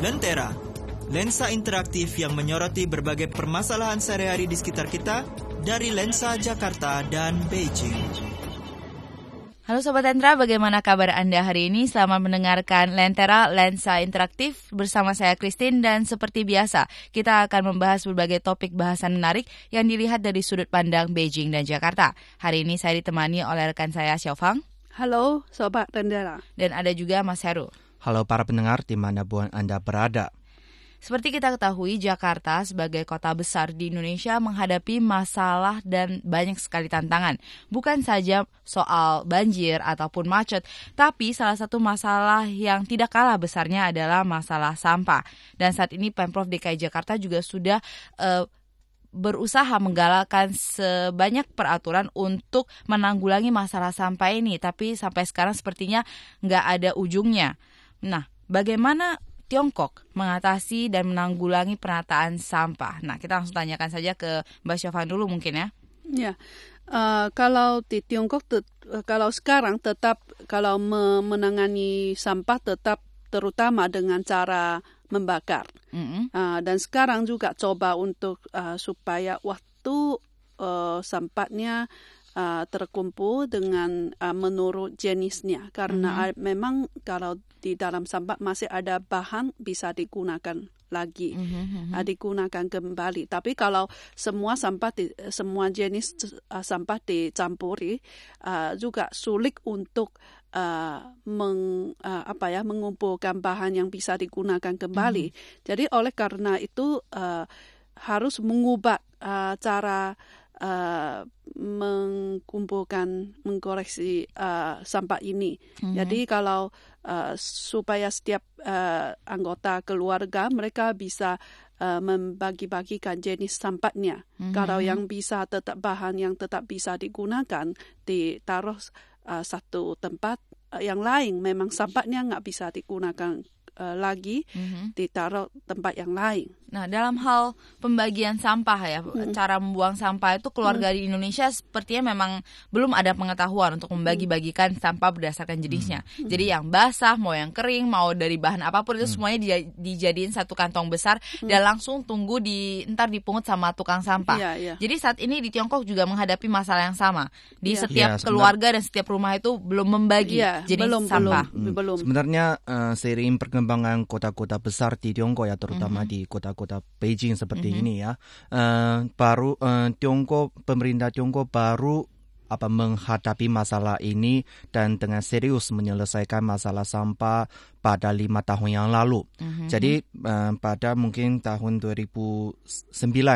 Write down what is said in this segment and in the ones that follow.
Lentera, lensa interaktif yang menyoroti berbagai permasalahan sehari-hari di sekitar kita dari lensa Jakarta dan Beijing. Halo Sobat Lentera, bagaimana kabar Anda hari ini? Selamat mendengarkan Lentera, lensa interaktif bersama saya Kristin dan seperti biasa kita akan membahas berbagai topik bahasan menarik yang dilihat dari sudut pandang Beijing dan Jakarta. Hari ini saya ditemani oleh rekan saya Xiaofang. Halo Sobat Lentera. Dan ada juga Mas Heru. Halo para pendengar dimanapun Anda berada. Seperti kita ketahui, Jakarta sebagai kota besar di Indonesia menghadapi masalah dan banyak sekali tantangan. Bukan saja soal banjir ataupun macet, tapi salah satu masalah yang tidak kalah besarnya adalah masalah sampah. Dan saat ini Pemprov DKI Jakarta juga sudah berusaha menggalakkan sebanyak peraturan untuk menanggulangi masalah sampah ini. Tapi sampai sekarang sepertinya nggak ada ujungnya. Nah, bagaimana Tiongkok mengatasi dan menanggulangi penataan sampah? Nah, kita langsung tanyakan saja ke Mbak Xiaofang dulu mungkin ya. Ya, kalau di Tiongkok, kalau sekarang tetap, kalau menangani sampah tetap terutama dengan cara membakar. Mm-hmm. Dan sekarang juga coba untuk supaya waktu sampahnya terkumpul dengan menurut jenisnya, karena memang kalau di dalam sampah masih ada bahan bisa digunakan lagi, digunakan kembali. Tapi kalau semua jenis sampah dicampuri juga sulit untuk mengumpulkan bahan yang bisa digunakan kembali. Jadi oleh karena itu harus mengubah cara mengkoreksi sampah ini. Jadi kalau supaya setiap anggota keluarga mereka bisa membagi-bagikan jenis sampahnya. Kalau yang bisa tetap bahan yang tetap bisa digunakan ditaruh satu tempat, yang lain memang sampahnya nggak bisa digunakan lagi, ditaruh tempat yang lain. Nah, dalam hal pembagian sampah ya, cara membuang sampah itu keluarga di Indonesia sepertinya memang belum ada pengetahuan untuk membagi-bagikan sampah berdasarkan jenisnya. Jadi yang basah, mau yang kering, mau dari bahan apapun itu semuanya dijadiin satu kantong besar dan langsung tunggu entar dipungut sama tukang sampah. Yeah. Jadi saat ini di Tiongkok juga menghadapi masalah yang sama. Di setiap keluarga dan setiap rumah itu belum membagi jenis sampah. Belum. Sebenarnya seiring perkembangan kota-kota besar di Tiongkok ya, terutama di kota-kota Beijing seperti ini ya, pemerintah Tiongkok baru menghadapi masalah ini dan dengan serius menyelesaikan masalah sampah pada 5 tahun yang lalu. Jadi pada mungkin tahun 2009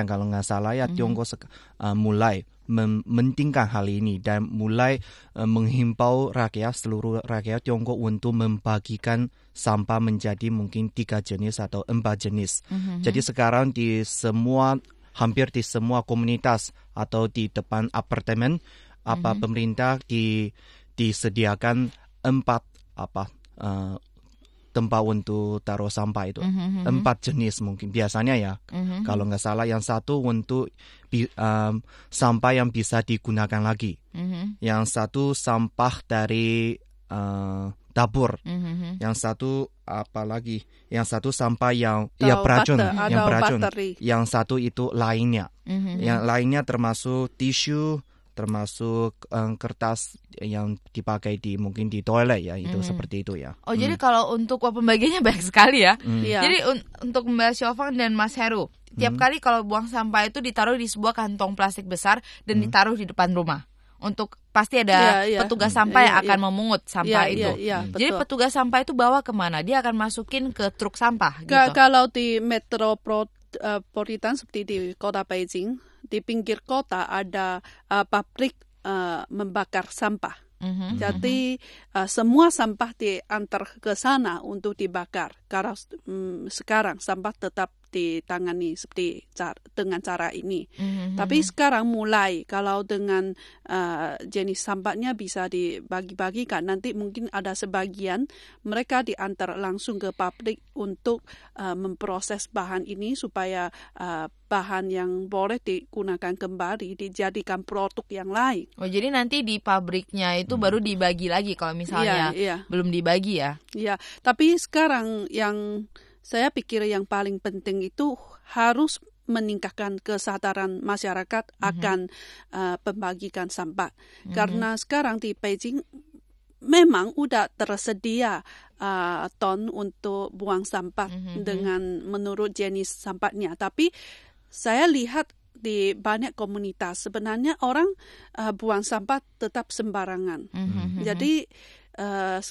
kalau nggak salah ya, Tiongkok mulai mementingkan hal ini dan mulai menghimbau seluruh rakyat Tiongkok untuk membagikan sampah menjadi mungkin 3 jenis atau 4 jenis. Jadi sekarang hampir di semua komunitas atau di depan apartemen pemerintah disediakan 4 tempat untuk taruh sampah itu, 4 jenis mungkin biasanya ya, kalau nggak salah yang satu untuk sampah yang bisa digunakan lagi, yang satu sampah dari dapur, yang satu sampah yang beracun, yang satu itu lainnya, yang lainnya termasuk tisu, termasuk kertas yang dipakai di toilet ya, itu seperti itu ya. Jadi kalau untuk pembagiannya banyak sekali ya. Jadi untuk Mbak Xiaofang dan Mas Heru, tiap kali kalau buang sampah itu ditaruh di sebuah kantong plastik besar dan ditaruh di depan rumah. Untuk pasti ada petugas sampah yang akan memungut sampah itu. Jadi petugas sampah itu bawa kemana? Dia akan masukin ke truk sampah. Kalau di metropolitan seperti di kota Beijing, di pinggir kota ada pabrik membakar sampah. Jadi semua sampah diantar ke sana untuk dibakar. Karena sekarang sampah tetap ditangani dengan cara ini. Tapi sekarang mulai kalau dengan jenis sampahnya bisa dibagi-bagikan. Nanti mungkin ada sebagian mereka diantar langsung ke pabrik untuk memproses bahan ini supaya bahan yang boleh digunakan kembali dijadikan produk yang lain. Oh, jadi nanti di pabriknya itu baru dibagi lagi kalau misalnya belum dibagi ya. Iya, tapi sekarang yang Saya pikir yang paling penting itu harus meningkatkan kesadaran masyarakat akan pembagikan sampah. Karena sekarang di Beijing memang udah tersedia ton untuk buang sampah dengan menurut jenis sampahnya. Tapi saya lihat di banyak komunitas sebenarnya orang buang sampah tetap sembarangan. Jadi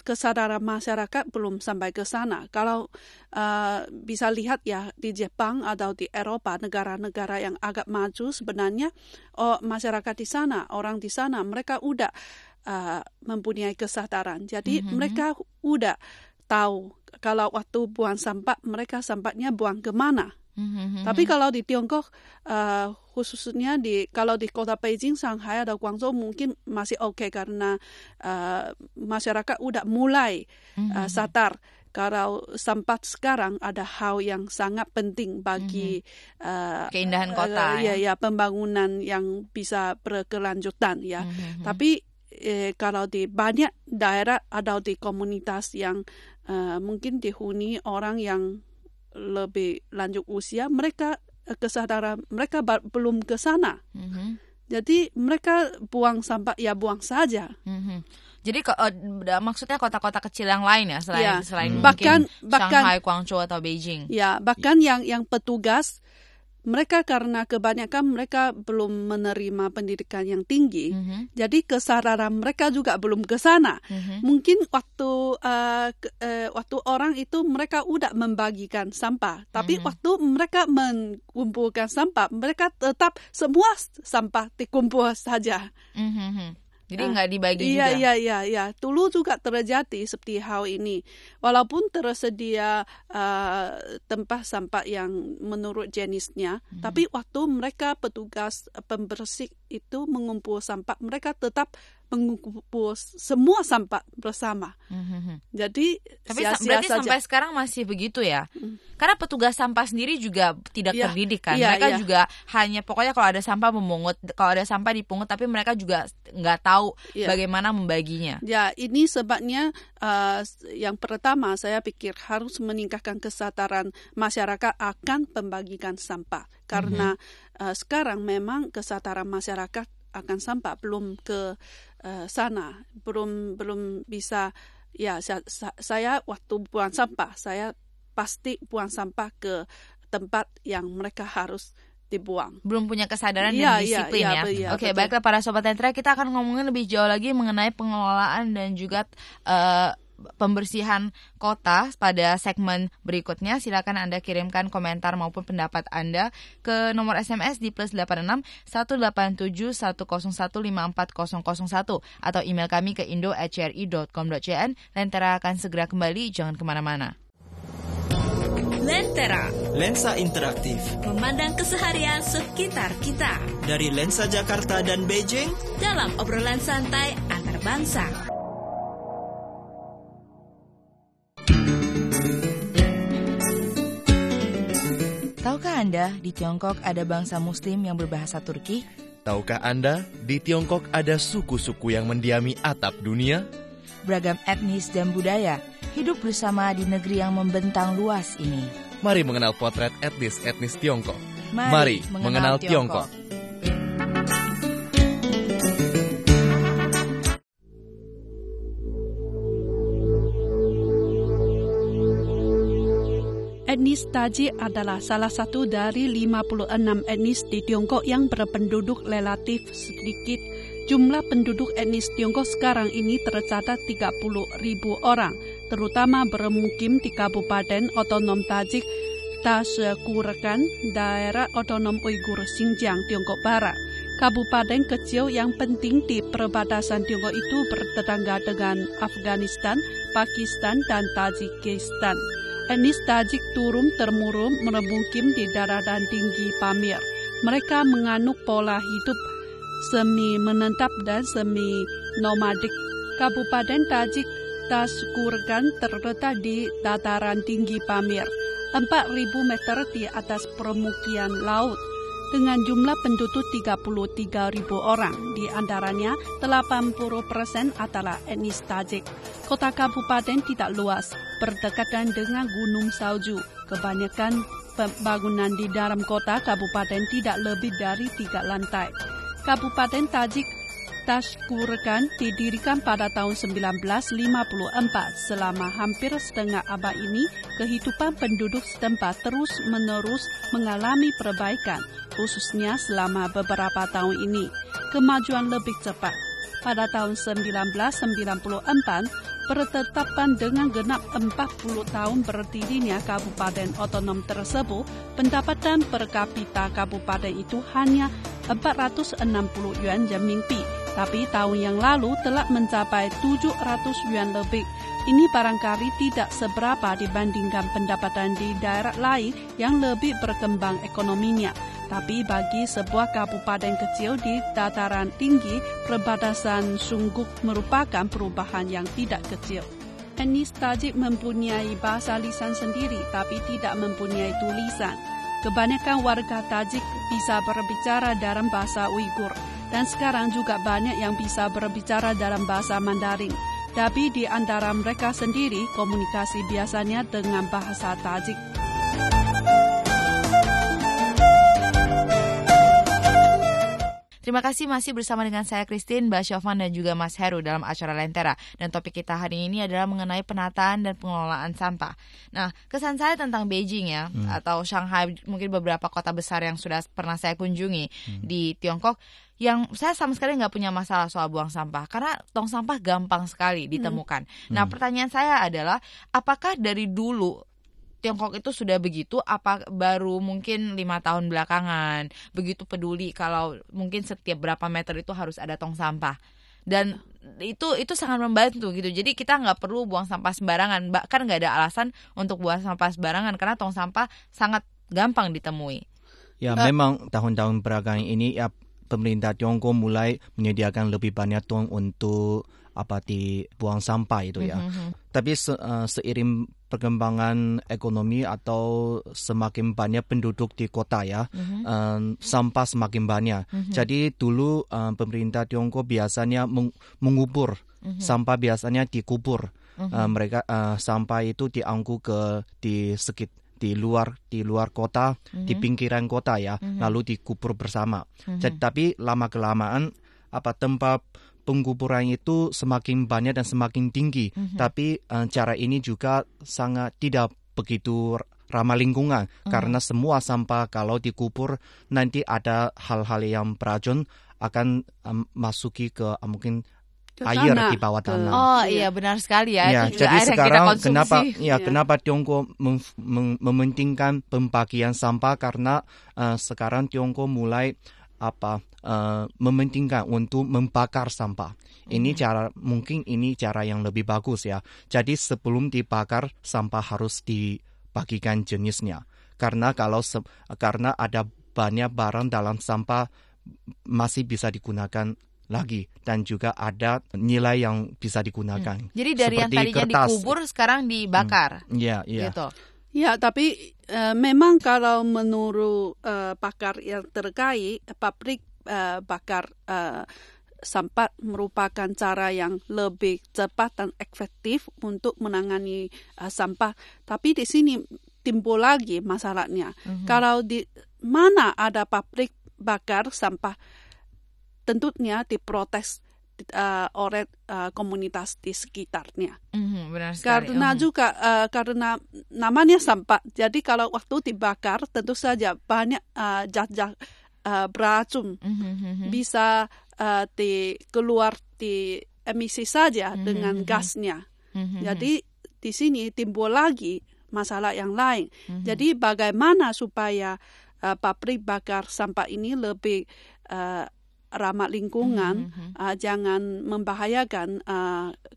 kesadaran masyarakat belum sampai ke sana. Kalau bisa lihat ya di Jepang atau di Eropa, negara-negara yang agak maju sebenarnya masyarakat di sana, orang di sana mereka udah mempunyai kesadaran. Jadi mereka udah tahu kalau waktu buang sampah mereka sampahnya buang kemana. Tapi kalau di Tiongkok khususnya kalau di kota Beijing, Shanghai atau Guangzhou mungkin masih oke karena masyarakat udah mulai sadar kalau sampah sekarang ada hal yang sangat penting bagi keindahan kota, ya pembangunan yang bisa berkelanjutan ya. Tapi kalau di banyak daerah atau di komunitas yang mungkin dihuni orang yang lebih lanjut usia, mereka kesadaran mereka belum ke sana. Jadi mereka buang sampah ya buang saja. Jadi maksudnya kota-kota kecil yang lain ya selain bahkan Shanghai, Guangzhou atau Beijing. Ya, bahkan yang petugas mereka karena kebanyakan mereka belum menerima pendidikan yang tinggi, jadi kesadaran mereka juga belum ke sana. Mungkin waktu orang itu mereka udah membagikan sampah, tapi waktu mereka mengumpulkan sampah, mereka tetap semua sampah dikumpul saja. Jadi nggak dibagi juga. Iya. Dulu juga terjadi seperti hal ini. Walaupun tersedia tempat sampah yang menurut jenisnya, tapi waktu mereka petugas pembersih itu mengumpul sampah, mereka tetap mengumpul semua sampah bersama. Jadi sia-sia berarti saja. Sampai sekarang masih begitu ya? Karena petugas sampah sendiri juga tidak terdidik kan? Mereka juga hanya pokoknya kalau ada sampah memungut, kalau ada sampah dipungut, tapi mereka juga nggak tahu bagaimana membaginya. Ya, ini sebabnya yang pertama saya pikir harus meningkatkan kesadaran masyarakat akan pembagian sampah. Karena sekarang memang kesadaran masyarakat akan sampah belum ke sana, belum bisa ya. Saya waktu buang sampah saya pasti buang sampah ke tempat yang mereka harus dibuang. Belum punya kesadaran dan disiplin ya. Oke, baiklah para Sobat Lentera, kita akan ngomongin lebih jauh lagi mengenai pengelolaan dan juga pembersihan kota pada segmen berikutnya. Silakan Anda kirimkan komentar maupun pendapat Anda ke nomor SMS di +86 187 101 54001 atau email kami ke indo@cri.com.cn. Lentera akan segera kembali, jangan kemana-mana. Lentera, lensa interaktif, memandang keseharian sekitar kita dari lensa Jakarta dan Beijing dalam obrolan santai antar bangsa. Tahukah Anda di Tiongkok ada bangsa Muslim yang berbahasa Turki? Tahukah Anda di Tiongkok ada suku-suku yang mendiami atap dunia? Beragam etnis dan budaya hidup bersama di negeri yang membentang luas ini. Mari mengenal potret etnis-etnis Tiongkok. Mari mengenal Tiongkok. Etnis Tajik adalah salah satu dari 56 etnis di Tiongkok yang berpenduduk relatif sedikit. Jumlah penduduk etnis Tiongkok sekarang ini tercatat 30.000 orang, terutama bermukim di Kabupaten Otonom Tajik Tashkurgan, Daerah Otonom Uighur Xinjiang, Tiongkok Barat. Kabupaten kecil yang penting di perbatasan Tiongkok itu bertetangga dengan Afghanistan, Pakistan, dan Tajikistan. Etnis Tajik turun-temurun meremukim di daratan tinggi Pamir. Mereka menganut pola hidup semi menetap dan semi nomadik. Kabupaten Tajik Tashkurgan terletak di dataran tinggi Pamir, 4.000 meter di atas permukaan laut. dengan jumlah penduduk 33.000 orang, di antaranya 80% adalah etnis Tajik. Kota kabupaten tidak luas, berdekatan dengan Gunung Salju. Kebanyakan pembangunan di dalam kota kabupaten tidak lebih dari 3 lantai. Kabupaten Tajik Tashkurgan didirikan pada tahun 1954. Selama hampir setengah abad ini, kehidupan penduduk setempat terus-menerus mengalami perbaikan, khususnya selama beberapa tahun ini. Kemajuan lebih cepat. Pada tahun 1994, bertetapan dengan genap 40 tahun berdirinya kabupaten otonom tersebut, pendapatan per kapita kabupaten itu hanya 460 yuan renminbi. Tapi tahun yang lalu telah mencapai 700 yuan lebih. Ini barangkali tidak seberapa dibandingkan pendapatan di daerah lain yang lebih berkembang ekonominya. Tapi bagi sebuah kabupaten kecil di dataran tinggi, perbatasan sungguh merupakan perubahan yang tidak kecil. Etnis Tajik mempunyai bahasa lisan sendiri, tapi tidak mempunyai tulisan. Kebanyakan warga Tajik bisa berbicara dalam bahasa Uighur, dan sekarang juga banyak yang bisa berbicara dalam bahasa Mandarin. Tapi di antara mereka sendiri, komunikasi biasanya dengan bahasa Tajik. Terima kasih masih bersama dengan saya Kristin, Mbak Xiaofang dan juga Mas Heru dalam acara Lentera. Dan topik kita hari ini adalah mengenai penataan dan pengelolaan sampah. Nah, kesan saya tentang Beijing ya, atau Shanghai, mungkin beberapa kota besar yang sudah pernah saya kunjungi di Tiongkok, yang saya sama sekali nggak punya masalah soal buang sampah karena tong sampah gampang sekali ditemukan. Nah, pertanyaan saya adalah apakah dari dulu Tiongkok itu sudah begitu, apa baru mungkin 5 tahun belakangan begitu peduli kalau mungkin setiap berapa meter itu harus ada tong sampah, dan itu sangat membantu gitu. Jadi kita nggak perlu buang sampah sembarangan, bahkan nggak ada alasan untuk buang sampah sembarangan karena tong sampah sangat gampang ditemui. Ya, memang tahun-tahun belakangan ini ya pemerintah Tiongkok mulai menyediakan lebih banyak tong untuk dibuang sampah itu ya. Tapi seiring perkembangan ekonomi atau semakin banyak penduduk di kota ya, sampah semakin banyak. Jadi dulu pemerintah Tiongkok biasanya mengubur sampah, biasanya dikubur. Sampah itu diangkut di luar kota, di pinggiran kota ya, lalu dikubur bersama. Jadi tapi lama kelamaan tempat pengkuburan itu semakin banyak dan semakin tinggi, tapi cara ini juga sangat tidak begitu ramah lingkungan, karena semua sampah kalau dikubur nanti ada hal-hal yang beracun akan masuki ke mungkin air di bawah tanah. Oh iya, benar sekali ya. Ya, jadi sekarang kenapa Tiongkok mementingkan pembagian sampah, karena sekarang Tiongkok mulai mementingkan untuk membakar sampah. Ini cara mungkin ini cara yang lebih bagus ya. Jadi sebelum dibakar sampah harus dibagikan jenisnya. Karena karena ada banyak barang dalam sampah masih bisa digunakan lagi, dan juga ada nilai yang bisa digunakan. Jadi dari seperti yang tadinya kertas dikubur sekarang dibakar. Iya, iya. Gitu. Ya, tapi memang kalau menurut pakar yang terkait, pabrik bakar sampah merupakan cara yang lebih cepat dan efektif untuk menangani sampah. Tapi di sini timbul lagi masalahnya. Kalau di mana ada pabrik bakar sampah, tentunya diprotes oleh komunitas di sekitarnya. Benar sekali. Karena juga karena namanya sampah, jadi kalau waktu dibakar tentu saja banyak zat beracun bisa dikeluar di emisi saja dengan gasnya. Jadi di sini timbul lagi masalah yang lain. Jadi bagaimana supaya pabrik bakar sampah ini lebih ramah lingkungan, jangan membahayakan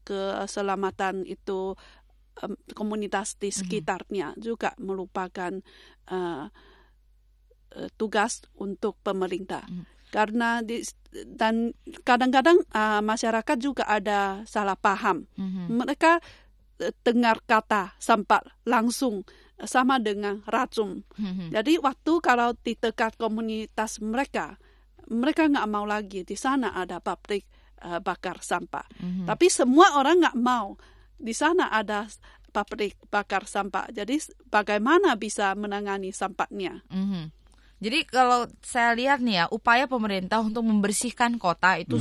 keselamatan itu komunitas di sekitarnya, juga merupakan tugas untuk pemerintah. Karena dan kadang-kadang masyarakat juga ada salah paham. Mereka dengar kata sampah langsung sama dengan racun. Jadi waktu kalau di dekat komunitas mereka, mereka nggak mau lagi di sana ada pabrik bakar sampah. Tapi semua orang nggak mau di sana ada pabrik bakar sampah. Jadi bagaimana bisa menangani sampahnya? Jadi kalau saya lihat nih ya, upaya pemerintah untuk membersihkan kota itu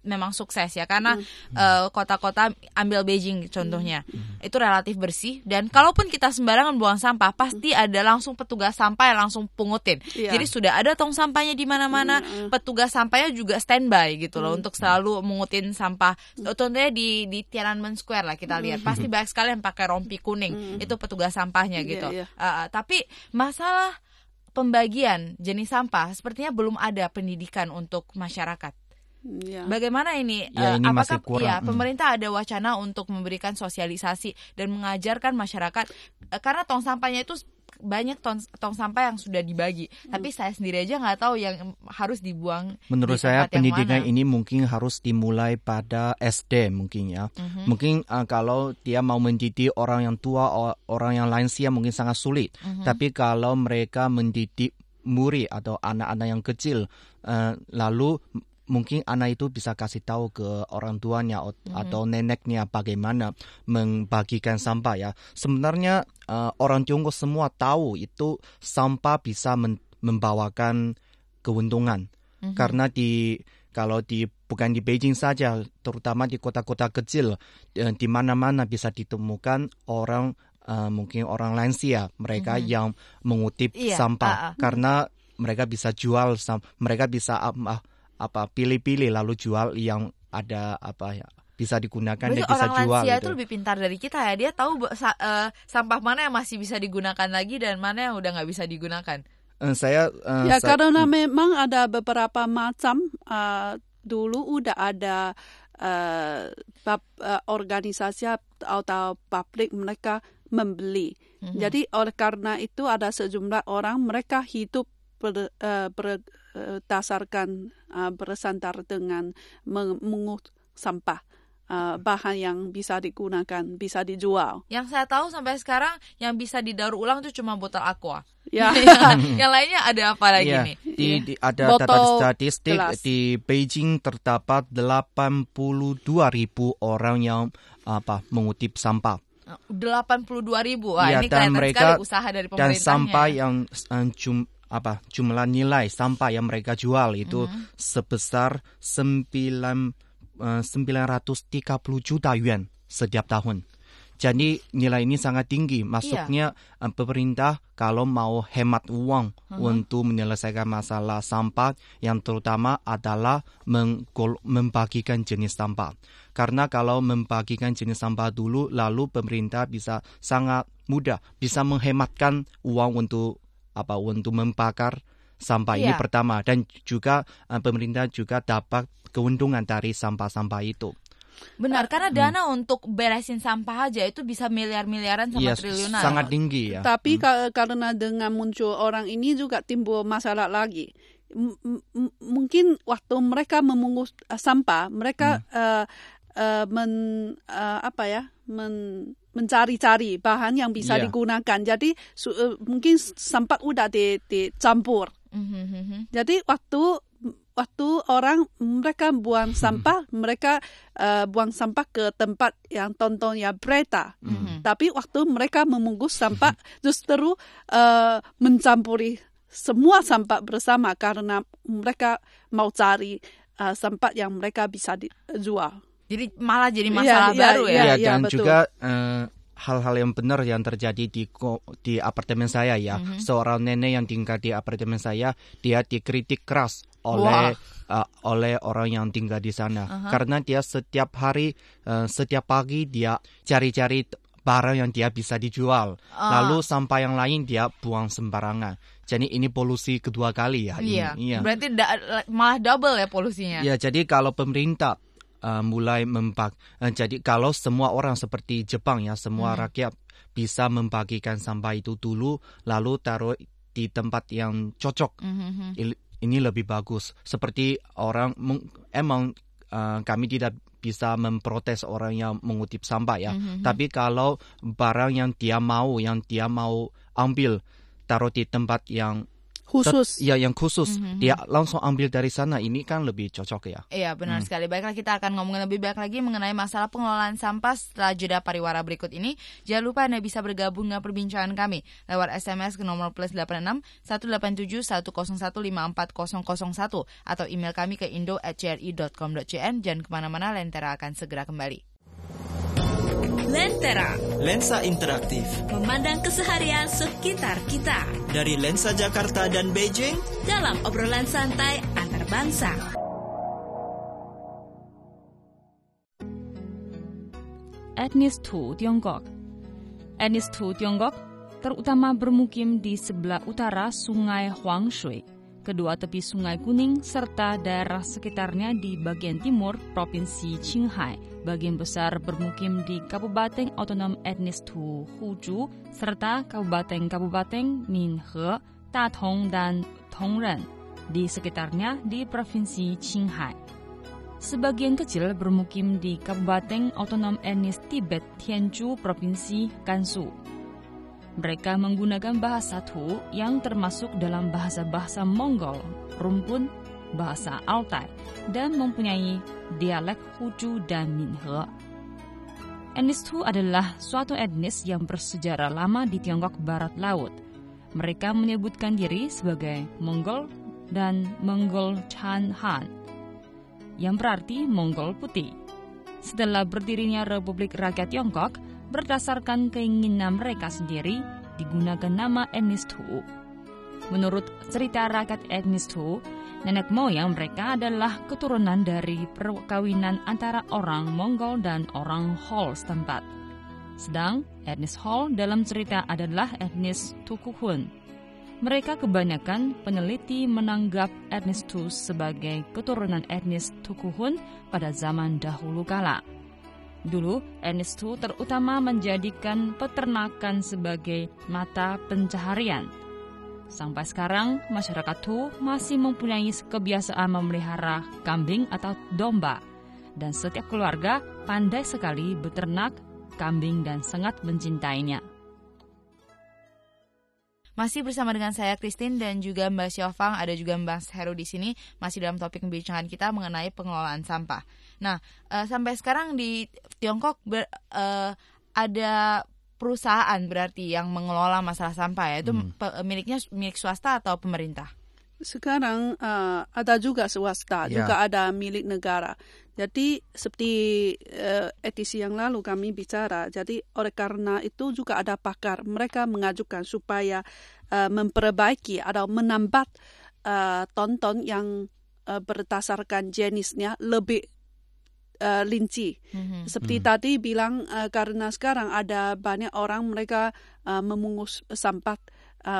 memang sukses ya, karena kota-kota ambil Beijing contohnya itu relatif bersih, dan kalaupun kita sembarangan buang sampah pasti ada langsung petugas sampah yang langsung pungutin. Jadi sudah ada tong sampahnya di mana-mana, petugas sampahnya juga standby gitu loh untuk selalu mengutin sampah. Contohnya di Tiananmen Square lah kita lihat, pasti banyak sekali yang pakai rompi kuning, itu petugas sampahnya gitu. Tapi masalah pembagian jenis sampah sepertinya belum ada pendidikan untuk masyarakat. Bagaimana ini? Ya, ini apakah ya, pemerintah ada wacana untuk memberikan sosialisasi dan mengajarkan masyarakat? Karena tong sampahnya itu banyak tong sampah yang sudah dibagi, tapi saya sendiri aja nggak tahu yang harus dibuang. Menurut saya pendidikan ini mungkin harus dimulai pada SD mungkin ya. Mungkin kalau dia mau mendidik orang yang tua, orang yang lansia mungkin sangat sulit. Tapi kalau mereka mendidik murid atau anak-anak yang kecil, lalu mungkin anak itu bisa kasih tahu ke orang tuanya atau neneknya bagaimana membagikan sampah ya. Sebenarnya orang Tiongkok semua tahu itu sampah bisa membawakan keuntungan. Karena bukan di Beijing saja, terutama di kota-kota kecil, di mana-mana bisa ditemukan mungkin orang lansia, mereka yang mengutip sampah. Karena mereka bisa jual, mereka bisa pilih-pilih lalu jual yang ada bisa digunakan dan bisa jual. Orang lansia itu lebih pintar dari kita ya, dia tahu sampah mana yang masih bisa digunakan lagi dan mana yang udah nggak bisa digunakan. Karena memang ada beberapa macam dulu udah ada organisasi atau pabrik mereka membeli. Jadi oleh karena itu ada sejumlah orang mereka hidup berdasarkan bersandar dengan mengut sampah, bahan yang bisa digunakan, bisa dijual. Yang saya tahu sampai sekarang yang bisa didaur ulang itu cuma botol aqua. Yang lainnya ada apa lagi nih? Ada data statistik di Beijing terdapat 82.000 orang yang mengutip sampah. 82.000. Wah, ini keren sekali usaha dari pemerintahnya. Dan sampah yang jumlah nilai sampah yang mereka jual itu sebesar 930 juta yuan setiap tahun. Jadi nilai ini sangat tinggi. Maksudnya pemerintah kalau mau hemat uang untuk menyelesaikan masalah sampah, yang terutama adalah membagikan jenis sampah. Karena kalau membagikan jenis sampah dulu, lalu pemerintah bisa sangat mudah bisa menghematkan uang untuk membakar sampah ini pertama, dan juga pemerintah juga dapat keuntungan dari sampah-sampah itu. Benar, karena dana untuk beresin sampah aja itu bisa miliar-miliaran sama triliunan. Sangat tinggi ya. Tapi karena dengan muncul orang ini juga timbul masalah lagi. Mungkin waktu mereka memungut sampah, mereka mencari-cari bahan yang bisa digunakan. Jadi mungkin sampah udah dicampur. Jadi waktu orang mereka buang sampah, mereka buang sampah ke tempat yang tontonnya berita. Tapi waktu mereka memungut sampah justru mencampuri semua sampah bersama, karena mereka mau cari sampah yang mereka bisa dijual. Jadi malah jadi masalah baru ya. Juga hal-hal yang benar yang terjadi di apartemen saya ya. Seorang nenek yang tinggal di apartemen saya, dia dikritik keras oleh orang yang tinggal di sana. Karena dia setiap hari, setiap pagi dia cari-cari barang yang dia bisa dijual. Lalu sampah yang lain dia buang sembarangan. Jadi ini polusi kedua kali ya. Iya. Berarti malah double ya polusinya. Iya, jadi kalau pemerintah mulai jadi kalau semua orang seperti Jepang ya, semua rakyat bisa membagikan sampah itu dulu, lalu taruh di tempat yang cocok. Ini lebih bagus. Seperti orang emang kami tidak bisa memprotes orang yang mengutip sampah ya. Tapi kalau barang yang dia mau ambil taruh di tempat yang khusus, yang khusus dia langsung ambil dari sana, ini kan lebih cocok ya. Iya, benar sekali. Baiklah, kita akan ngomongin lebih banyak lagi mengenai masalah pengelolaan sampah setelah jeda pariwara berikut ini. Jangan lupa Anda bisa bergabung dengan perbincangan kami lewat SMS ke nomor +86 187 101 54001 atau email kami ke indo@cri.com.cn. Jangan kemana-mana, Lentera akan segera kembali. Lentera, lensa interaktif memandang keseharian sekitar kita dari lensa Jakarta dan Beijing dalam obrolan santai antar bangsa. Etnis Tu Tiongkok. Etnis Tu Tiongkok terutama bermukim di sebelah utara Sungai Huangshui, kedua tepi Sungai Kuning serta daerah sekitarnya di bagian timur Provinsi Qinghai. Bagian besar bermukim di Kabupaten Otonom Etnis Tu Huzhu serta Kabupaten-Kabupaten Minhe, Datong, dan Tongren di sekitarnya di Provinsi Qinghai. Sebagian kecil bermukim di Kabupaten Otonom Etnis Tibet Tianju, Provinsi Gansu. Mereka menggunakan bahasa Tu yang termasuk dalam bahasa-bahasa Mongol, rumpun, bahasa Altai, dan mempunyai dialek Huzhu dan Minhe. Etnis Tu adalah suatu etnis yang bersejarah lama di Tiongkok Barat Laut. Mereka menyebutkan diri sebagai Mongol dan Mongol Chan Han, yang berarti Mongol Putih. Setelah berdirinya Republik Rakyat Tiongkok, berdasarkan keinginan mereka sendiri, digunakan nama etnis Tu. Menurut cerita rakyat etnis Tu, nenek moyang mereka adalah keturunan dari perkawinan antara orang Mongol dan orang Hol setempat. Sedang etnis Hol dalam cerita adalah etnis Tukuhun. Mereka kebanyakan peneliti menanggap etnis Tu sebagai keturunan etnis Tukuhun pada zaman dahulu kala. Dulu, etnis Tu terutama menjadikan peternakan sebagai mata pencaharian. Sampai sekarang, masyarakat Tu masih mempunyai kebiasaan memelihara kambing atau domba. Dan setiap keluarga pandai sekali beternak kambing dan sangat mencintainya. Masih bersama dengan saya Kristin dan juga Mbak Xiaofang, ada juga Mbak Heru di sini, masih dalam topik pembicaraan kita mengenai pengelolaan sampah. Nah, sampai sekarang di Tiongkok ada perusahaan berarti yang mengelola masalah sampah ya, itu miliknya milik swasta atau pemerintah? Sekarang ada juga swasta, juga ada milik negara. Jadi seperti edisi yang lalu kami bicara, jadi oleh karena itu juga ada pakar, mereka mengajukan supaya memperbaiki atau menambah tonton yang berdasarkan jenisnya lebih linci. Seperti tadi bilang, karena sekarang ada banyak orang mereka memungut sampah,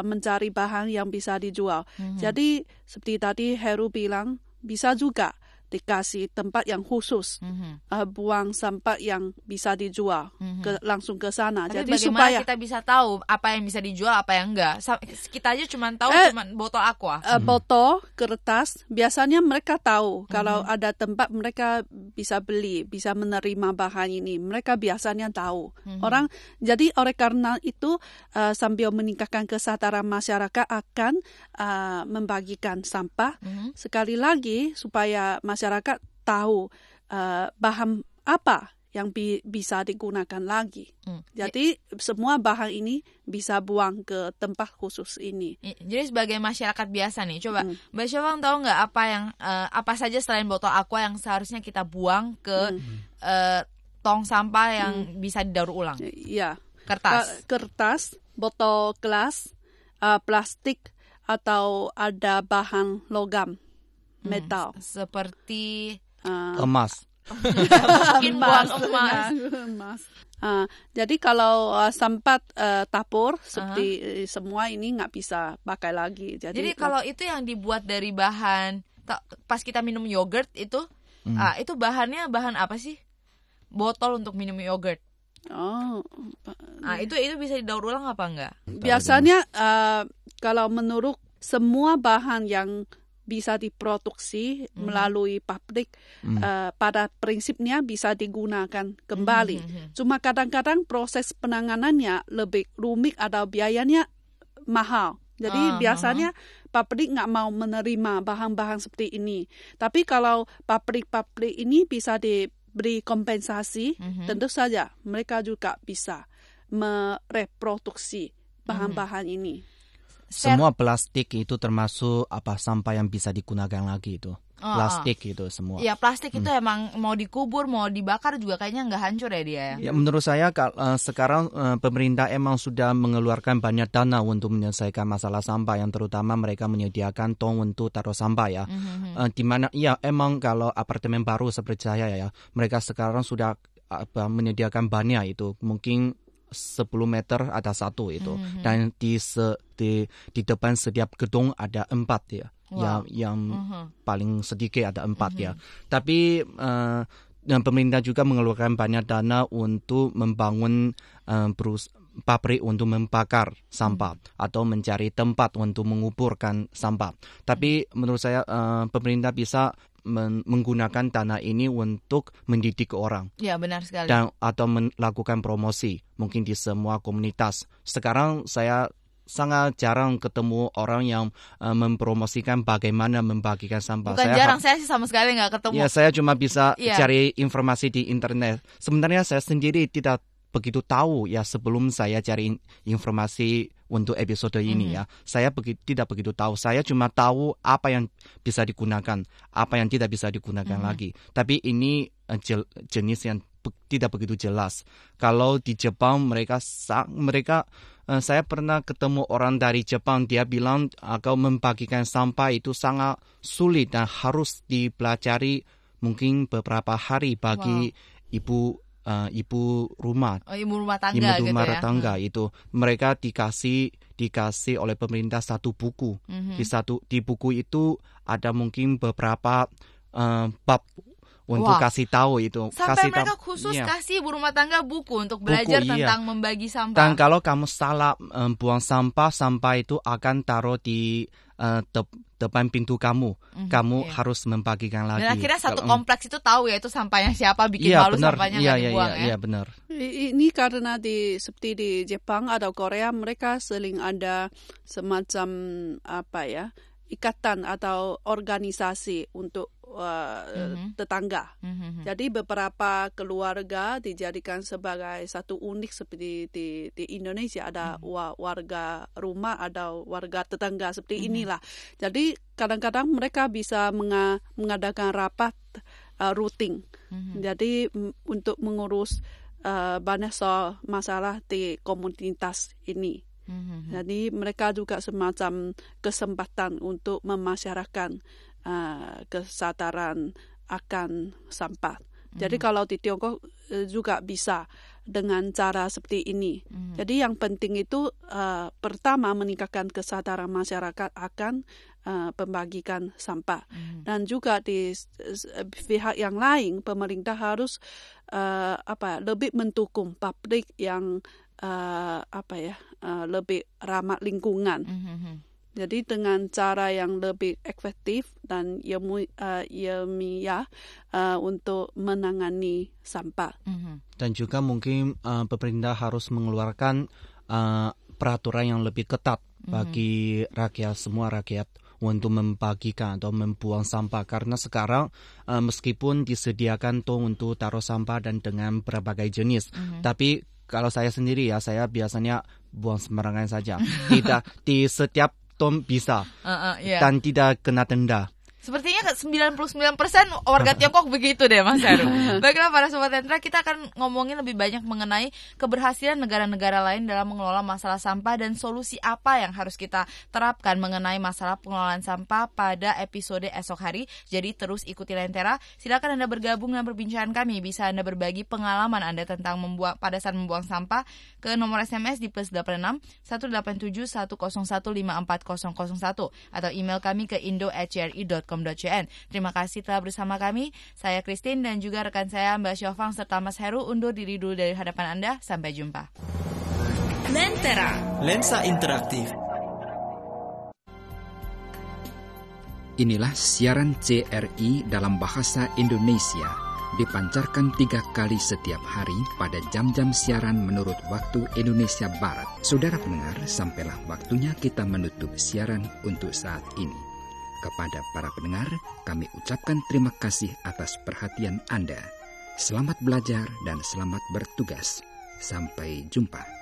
mencari bahan yang bisa dijual. Jadi seperti tadi Heru bilang, bisa juga dikasih tempat yang khusus buang sampah yang bisa dijual langsung ke sana. Tapi jadi bagaimana supaya kita bisa tahu apa yang bisa dijual, apa yang enggak? Kita aja cuma tahu cuma botol aqua, botol kertas. Biasanya mereka tahu kalau ada tempat mereka bisa beli, bisa menerima bahan ini. Mereka biasanya tahu. Orang jadi oleh karena itu sambil meningkatkan kesadaran masyarakat akan membagikan sampah. Sekali lagi supaya masyarakat tahu bahan apa yang bisa digunakan lagi. Jadi semua bahan ini bisa buang ke tempat khusus ini. Jadi sebagai masyarakat biasa nih, coba Mbak Syafang tahu nggak apa yang apa saja selain botol aqua yang seharusnya kita buang ke tong sampah yang bisa didaur ulang? Iya. Kertas, botol gelas, plastik atau ada bahan logam metal seperti emas. Mungkin buang emas. Jadi kalau sampah tapur seperti semua ini nggak bisa pakai lagi. Jadi kalau itu yang dibuat dari bahan pas kita minum yogurt itu bahannya bahan apa sih? Botol untuk minum yogurt. Itu bisa didaur ulang apa enggak? Biasanya kalau menurut semua bahan yang bisa diproduksi melalui pabrik, pada prinsipnya bisa digunakan kembali. Cuma kadang-kadang proses penanganannya lebih rumit atau biayanya mahal. Jadi biasanya pabrik nggak mau menerima bahan-bahan seperti ini. Tapi kalau pabrik-pabrik ini bisa diberi kompensasi, tentu saja mereka juga bisa mereproduksi bahan-bahan ini. Semua plastik itu termasuk apa sampah yang bisa digunakan lagi itu. Plastik itu semua. Iya, plastik itu emang mau dikubur, mau dibakar juga kayaknya nggak hancur ya dia. Ya, menurut saya sekarang pemerintah emang sudah mengeluarkan banyak dana untuk menyelesaikan masalah sampah, yang terutama mereka menyediakan tong untuk taruh sampah ya. Di mana ya emang kalau apartemen baru seperti saya ya, mereka sekarang sudah menyediakan banyak itu. Mungkin 10 meter ada satu itu, dan di depan setiap gedung ada 4 ya, yang paling sedikit ada 4 ya. Tapi pemerintah juga mengeluarkan banyak dana untuk membangun pabrik untuk membakar sampah atau mencari tempat untuk menguburkan sampah. Tapi menurut saya pemerintah bisa menggunakan tanah ini untuk mendidik orang. Ya, benar sekali. Dan atau melakukan promosi mungkin di semua komunitas. Sekarang saya sangat jarang ketemu orang yang mempromosikan bagaimana membagikan sampah. Bukan saya jarang, saya sih sama sekali nggak ketemu. Ya, saya cuma bisa cari informasi di internet. Sebenarnya saya sendiri tidak begitu tahu ya sebelum saya cari informasi untuk episode ini ya. Saya tidak begitu tahu. Saya cuma tahu apa yang bisa digunakan, apa yang tidak bisa digunakan lagi. Tapi ini jenis yang tidak begitu jelas. Kalau di Jepang mereka saya pernah ketemu orang dari Jepang, dia bilang kalau membagikan sampah itu sangat sulit dan harus dipelajari mungkin beberapa hari bagi ibu rumah, ibu rumah tangga ya? Itu mereka dikasih oleh pemerintah satu buku. Di buku itu ada mungkin beberapa bab untuk kasih tahu itu. Sampai kasih mereka khusus kasih ibu rumah tangga buku untuk belajar tentang membagi sampah. Dan kalau kamu salah buang sampah itu akan taruh di depan pintu kamu. Kamu harus membagikan lagi. Dan akhirnya satu kompleks itu tahu ya itu sampahnya siapa, bikin malu sampahnya nggak dibuang ya. Iya benar. Ini karena seperti di Jepang atau Korea mereka sering ada semacam ikatan atau organisasi untuk tetangga. Jadi beberapa keluarga dijadikan sebagai satu unik seperti di Indonesia ada warga rumah atau warga tetangga seperti inilah. Jadi kadang-kadang mereka bisa mengadakan rapat rutin. Jadi untuk mengurus banyak soal masalah di komunitas ini. Jadi mereka juga semacam kesempatan untuk memasyarakatkan kesadaran akan sampah. Jadi kalau di Tiongkok juga bisa dengan cara seperti ini. Jadi yang penting itu pertama meningkatkan kesadaran masyarakat akan pembagikan sampah. Dan juga di pihak yang lain pemerintah harus lebih mendukung pabrik yang lebih ramah lingkungan. Jadi dengan cara yang lebih efektif dan ilmiah untuk menangani sampah. Dan juga mungkin pemerintah harus mengeluarkan peraturan yang lebih ketat bagi semua rakyat untuk membagikan atau membuang sampah. Karena sekarang meskipun disediakan tong untuk taruh sampah dan dengan berbagai jenis, tapi kalau saya sendiri ya saya biasanya buang sembarangan saja. Tidak di setiap Tom bisa dan tidak kena denda. Sepertinya 99% warga Tiongkok begitu deh Mas Heru. Baiklah para Sobat Lentera, kita akan ngomongin lebih banyak mengenai keberhasilan negara-negara lain dalam mengelola masalah sampah dan solusi apa yang harus kita terapkan mengenai masalah pengelolaan sampah pada episode esok hari. Jadi terus ikuti Lentera. Silakan Anda bergabung dan perbincangan kami. Bisa Anda berbagi pengalaman Anda tentang pada saat membuang sampah ke nomor SMS di +86 187 101 54001 atau email kami ke indo@cri.com. Terima kasih telah bersama kami. Saya Kristin dan juga rekan saya Mbak Xiaofang serta Mas Heru undur diri dulu dari hadapan Anda. Sampai jumpa. Lentera, lensa interaktif. Inilah siaran CRI dalam bahasa Indonesia, dipancarkan 3 kali setiap hari pada jam-jam siaran menurut waktu Indonesia Barat. Saudara pendengar, sampailah waktunya kita menutup siaran untuk saat ini. Kepada para pendengar, kami ucapkan terima kasih atas perhatian Anda. Selamat belajar dan selamat bertugas. Sampai jumpa.